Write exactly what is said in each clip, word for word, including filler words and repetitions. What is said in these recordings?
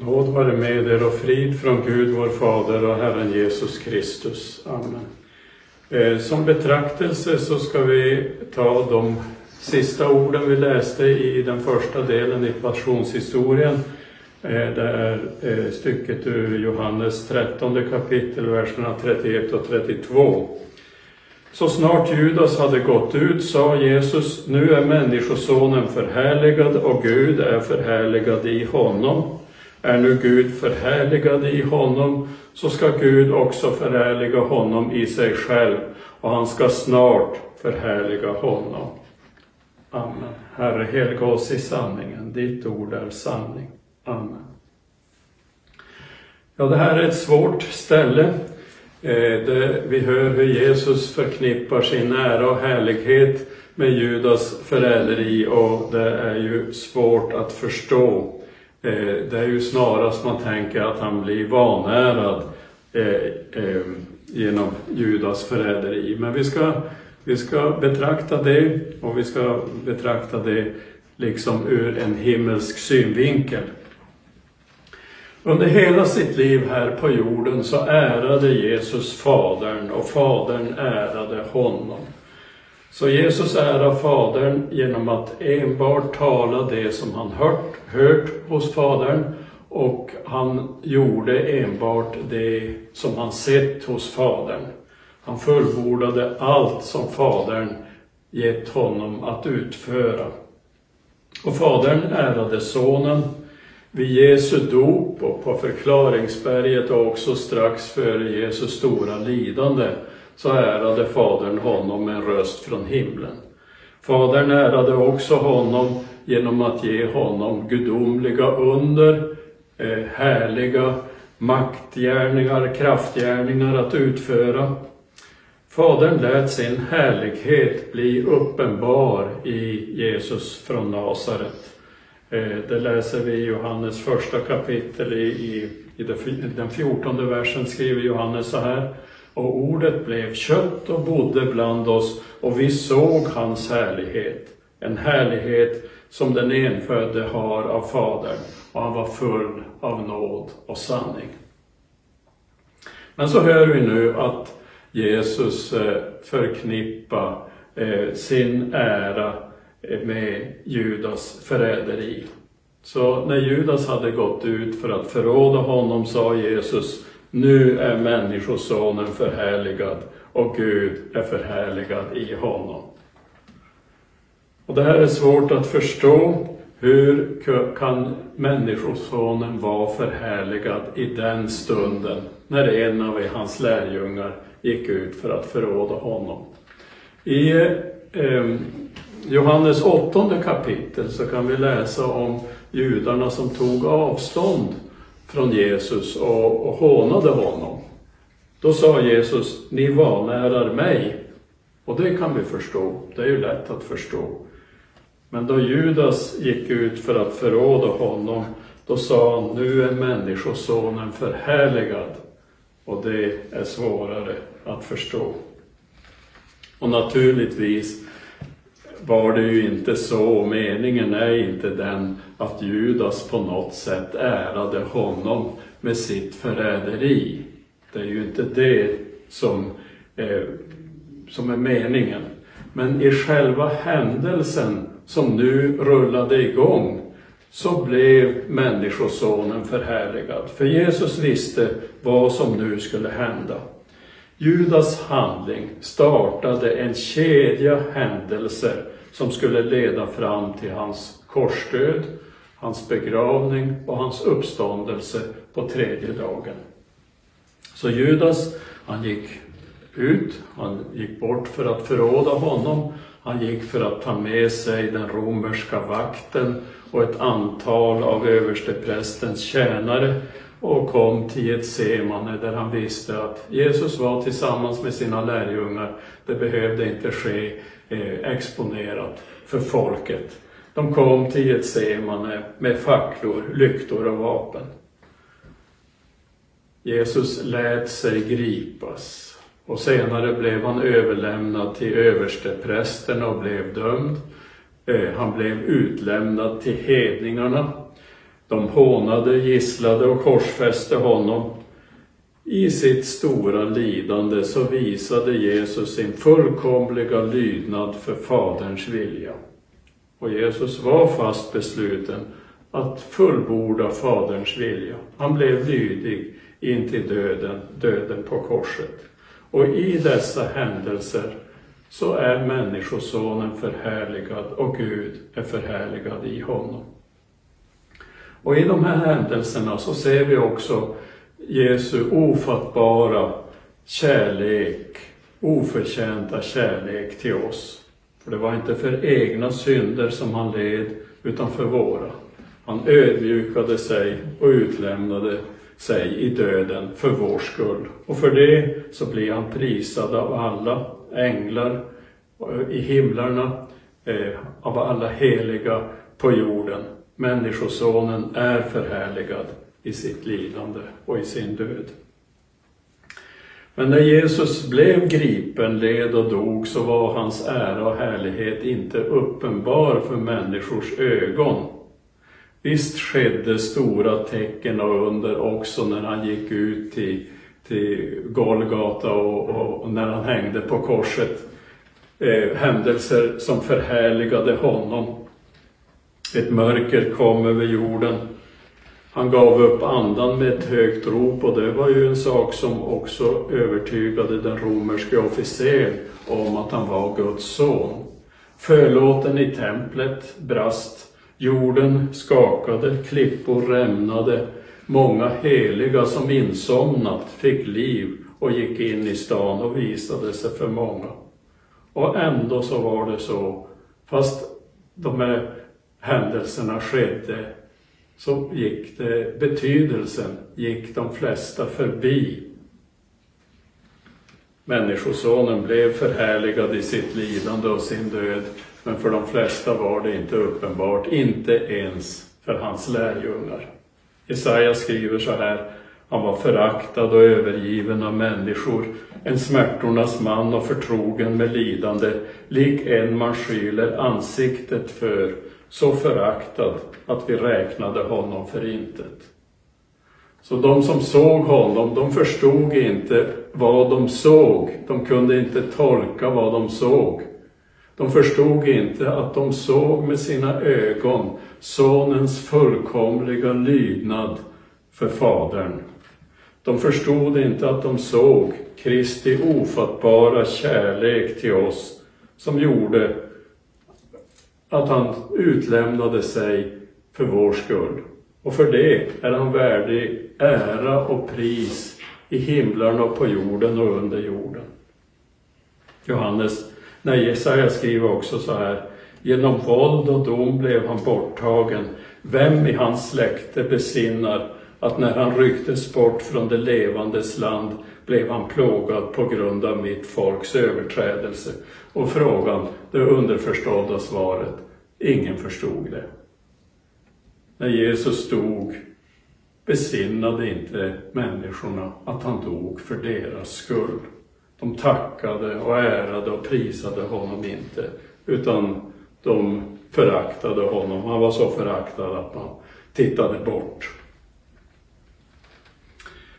Nåd vare med er och frid från Gud vår Fader och Herren Jesus Kristus. Amen. Som betraktelse så ska vi ta de sista orden vi läste i den första delen i passionshistorien. Det är stycket ur Johannes trettonde kapitel, verserna trettioett och trettiotvå. Så snart Judas hade gått ut sa Jesus: nu är människosonen förhärligad och Gud är förhärligad i honom. Är nu Gud förhärligad i honom, så ska Gud också förhärliga honom i sig själv, och han ska snart förhärliga honom. Amen. Herre, helga oss i sanningen. Ditt ord är sanning. Amen. Ja, det här är ett svårt ställe. Vi hör hur Jesus förknippar sin ära och härlighet med Judas förräderi, och det är ju svårt att förstå. Det är ju snarast man tänker att han blir vanärad genom Judas förräderi. Men vi ska, vi ska betrakta det, och vi ska betrakta det liksom ur en himmelsk synvinkel. Under hela sitt liv här på jorden så ärade Jesus Fadern, och Fadern ärade honom. Så Jesus ärar Fadern genom att enbart tala det som han hört, hört hos Fadern, och han gjorde enbart det som han sett hos Fadern. Han fullbordade allt som Fadern gett honom att utföra. Och Fadern ärade Sonen vid Jesu dop och på förklaringsberget, och också strax före Jesu stora lidande. Så ärade Fadern honom med en röst från himlen. Fadern ärade också honom genom att ge honom gudomliga under, eh, härliga maktgärningar, kraftgärningar att utföra. Fadern lät sin härlighet bli uppenbar i Jesus från Nasaret. Eh, det läser vi i Johannes första kapitel. I, i, i den fjortonde versen skriver Johannes så här: och ordet blev kött och bodde bland oss, och vi såg hans härlighet. En härlighet som den enfödde har av Fadern, och han var full av nåd och sanning. Men så hör vi nu att Jesus förknippar sin ära med Judas förräderi. Så när Judas hade gått ut för att förråda honom sa Jesus: nu är människosonen förhärligad och Gud är förhärligad i honom. Och det här är svårt att förstå. Hur kan människosonen vara förhärligad i den stunden när en av hans lärjungar gick ut för att förråda honom? I eh, Johannes åttonde kapitel så kan vi läsa om judarna som tog avstånd från Jesus och, och hånade honom. Då sa Jesus: ni vanärar mig. Och det kan vi förstå, det är ju lätt att förstå. Men då Judas gick ut för att förråda honom, då sa han: nu är människosonen förhärligad. Och det är svårare att förstå. Och naturligtvis var det ju inte så, meningen är inte den att Judas på något sätt ärade honom med sitt förräderi. Det är ju inte det som, eh, som är meningen. Men i själva händelsen som nu rullade igång så blev människosonen förhärligad. För Jesus visste vad som nu skulle hända. Judas handling startade en kedja händelser som skulle leda fram till hans korsdöd, hans begravning och hans uppståndelse på tredje dagen. Så Judas, han gick ut, han gick bort för att förråda honom. Han gick för att ta med sig den romerska vakten och ett antal av översteprästens tjänare, och kom till Getsemane där han visste att Jesus var tillsammans med sina lärjungar. Det behövde inte ske eh, exponerat för folket. De kom till Getsemane med facklor, lyktor och vapen. Jesus lät sig gripas, och senare blev han överlämnad till översteprästen och blev dömd. Eh, han blev utlämnad till hedningarna. De hånade, gisslade och korsfäste honom. I sitt stora lidande så visade Jesus sin fullkomliga lydnad för Faderns vilja. Och Jesus var fast besluten att fullborda Faderns vilja. Han blev lydig in till döden, döden på korset. Och i dessa händelser så är människosonen förhärligad och Gud är förhärligad i honom. Och i de här händelserna så ser vi också Jesu ofattbara kärlek, oförtjänta kärlek till oss. För det var inte för egna synder som han led, utan för våra. Han ödmjukade sig och utlämnade sig i döden för vår skull. Och för det så blir han prisad av alla änglar i himlarna, av alla heliga på jorden. Människosonen är förhärligad i sitt lidande och i sin död. Men när Jesus blev gripen, led och dog, så var hans ära och härlighet inte uppenbar för människors ögon. Visst skedde stora tecken och under också när han gick ut till, till Golgata och, och när han hängde på korset. Eh, händelser som förhärligade honom. Ett mörker kom över jorden. Han gav upp andan med ett högt rop, och det var ju en sak som också övertygade den romerske officer om att han var Guds son. Förlåten i templet brast, jorden skakade, klippor rämnade, många heliga som insomnat fick liv och gick in i stan och visade sig för många. Och ändå så var det så, fast de här händelserna skedde, så gick det, betydelsen gick de flesta förbi. Människosonen blev förhärligad i sitt lidande och sin död, men för de flesta var det inte uppenbart, inte ens för hans lärjungar. Jesaja skriver så här: han var föraktad och övergiven av människor, en smärtornas man och förtrogen med lidande, lik en man skyler ansiktet för, så föraktad att vi räknade honom för intet. Så de som såg honom, de förstod inte vad de såg. De kunde inte tolka vad de såg. De förstod inte att de såg med sina ögon sonens fullkomliga lydnad för Fadern. De förstod inte att de såg Kristi ofattbara kärlek till oss, som gjorde att han utlämnade sig för vår skull. Och för det är han värdig ära och pris i himlarna och på jorden och under jorden. Johannes, när Jesaja skriver också så här: genom våld och dom blev han borttagen. Vem i hans släkte besinnar att när han rycktes bort från det levandes land blev han plågad på grund av mitt folks överträdelse? Och frågan, det underförstådda svaret: ingen förstod det. När Jesus dog besinnade inte människorna att han dog för deras skull. De tackade och ärade och prisade honom inte, utan de föraktade honom. Han var så föraktad att man tittade bort.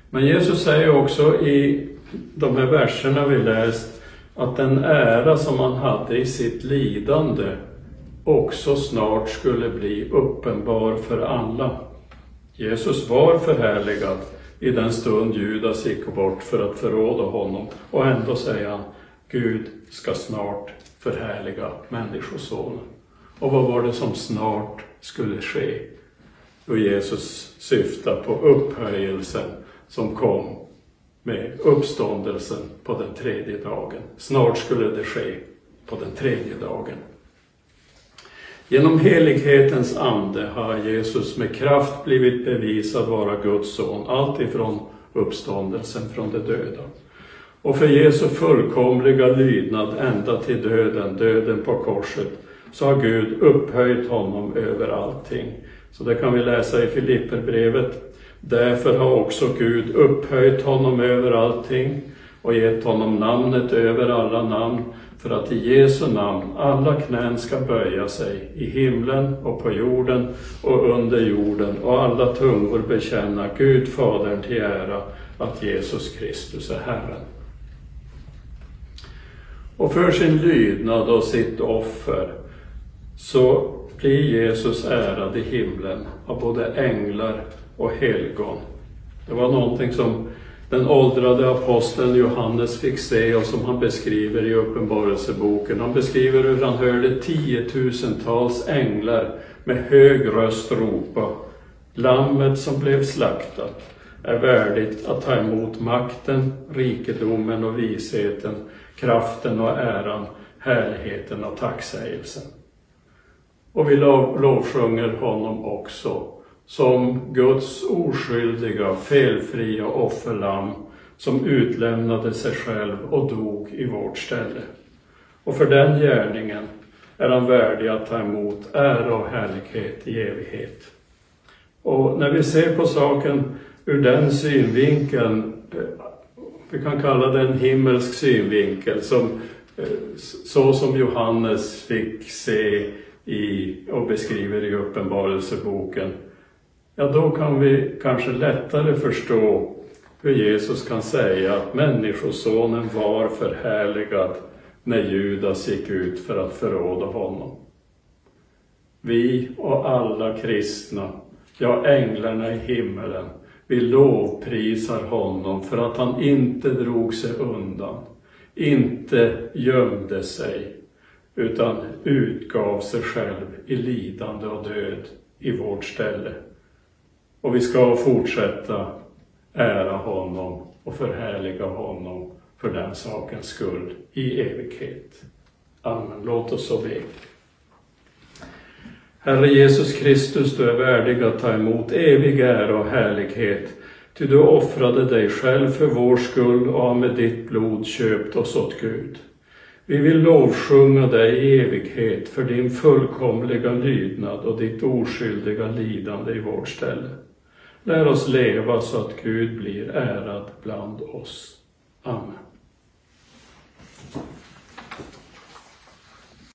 Men Jesus säger också i de här verserna vi läst att den ära som han hade i sitt lidande också snart skulle bli uppenbar för alla. Jesus var förhärligad i den stund Judas gick bort för att förråda honom, och ändå säger han: Gud ska snart förhärliga människosonen. Och vad var det som snart skulle ske? Då Jesus syftar på upphöjelsen som kom med uppståndelsen på den tredje dagen. Snart skulle det ske på den tredje dagen. Genom helighetens ande har Jesus med kraft blivit bevisad vara Guds son, allt ifrån uppståndelsen från de döda. Och för Jesu fullkomliga lydnad ända till döden, döden på korset, så har Gud upphöjt honom över allting. Så det kan vi läsa i Filipperbrevet. Därför har också Gud upphöjt honom över allting och gett honom namnet över alla namn, för att i Jesu namn alla knän ska böja sig i himlen och på jorden och under jorden, och alla tungor bekänna Gud Fadern till ära att Jesus Kristus är Herren. Och för sin lydnad och sitt offer så blir Jesus ärad i himlen av både änglar och helgon. Det var någonting som den åldrade aposteln Johannes fick se och som han beskriver i Uppenbarelseboken. Han beskriver hur han hörde tiotusentals änglar med hög röst ropa: Lammet som blev slaktat är värdigt att ta emot makten, rikedomen och visheten, kraften och äran, härligheten och tacksägelsen. Och vi lov, lovsjunger honom också som Guds oskyldiga, felfria offerlamm som utlämnade sig själv och dog i vårt ställe. Och för den gärningen är han värdig att ta emot ära och härlighet i evighet. Och när vi ser på saken ur den synvinkeln, vi kan kalla det en himmelsk synvinkel, som, så som Johannes fick se i, och beskriver i Uppenbarelseboken, ja, då kan vi kanske lättare förstå hur Jesus kan säga att människosonen var förhärligad när Judas gick ut för att förråda honom. Vi och alla kristna, ja änglarna i himmelen, vi lovprisar honom för att han inte drog sig undan, inte gömde sig, utan utgav sig själv i lidande och död i vårt ställe. Och vi ska fortsätta ära honom och förhärliga honom för den sakens skull i evighet. Amen. Låt oss så be. Herre Jesus Kristus, du är värdig att ta emot evig ära och härlighet, ty du offrade dig själv för vår skull och har med ditt blod köpt oss åt Gud. Vi vill lovsjunga dig i evighet för din fullkomliga lydnad och ditt oskyldiga lidande i vårt ställe. Lär oss leva så att Gud blir ärad bland oss. Amen.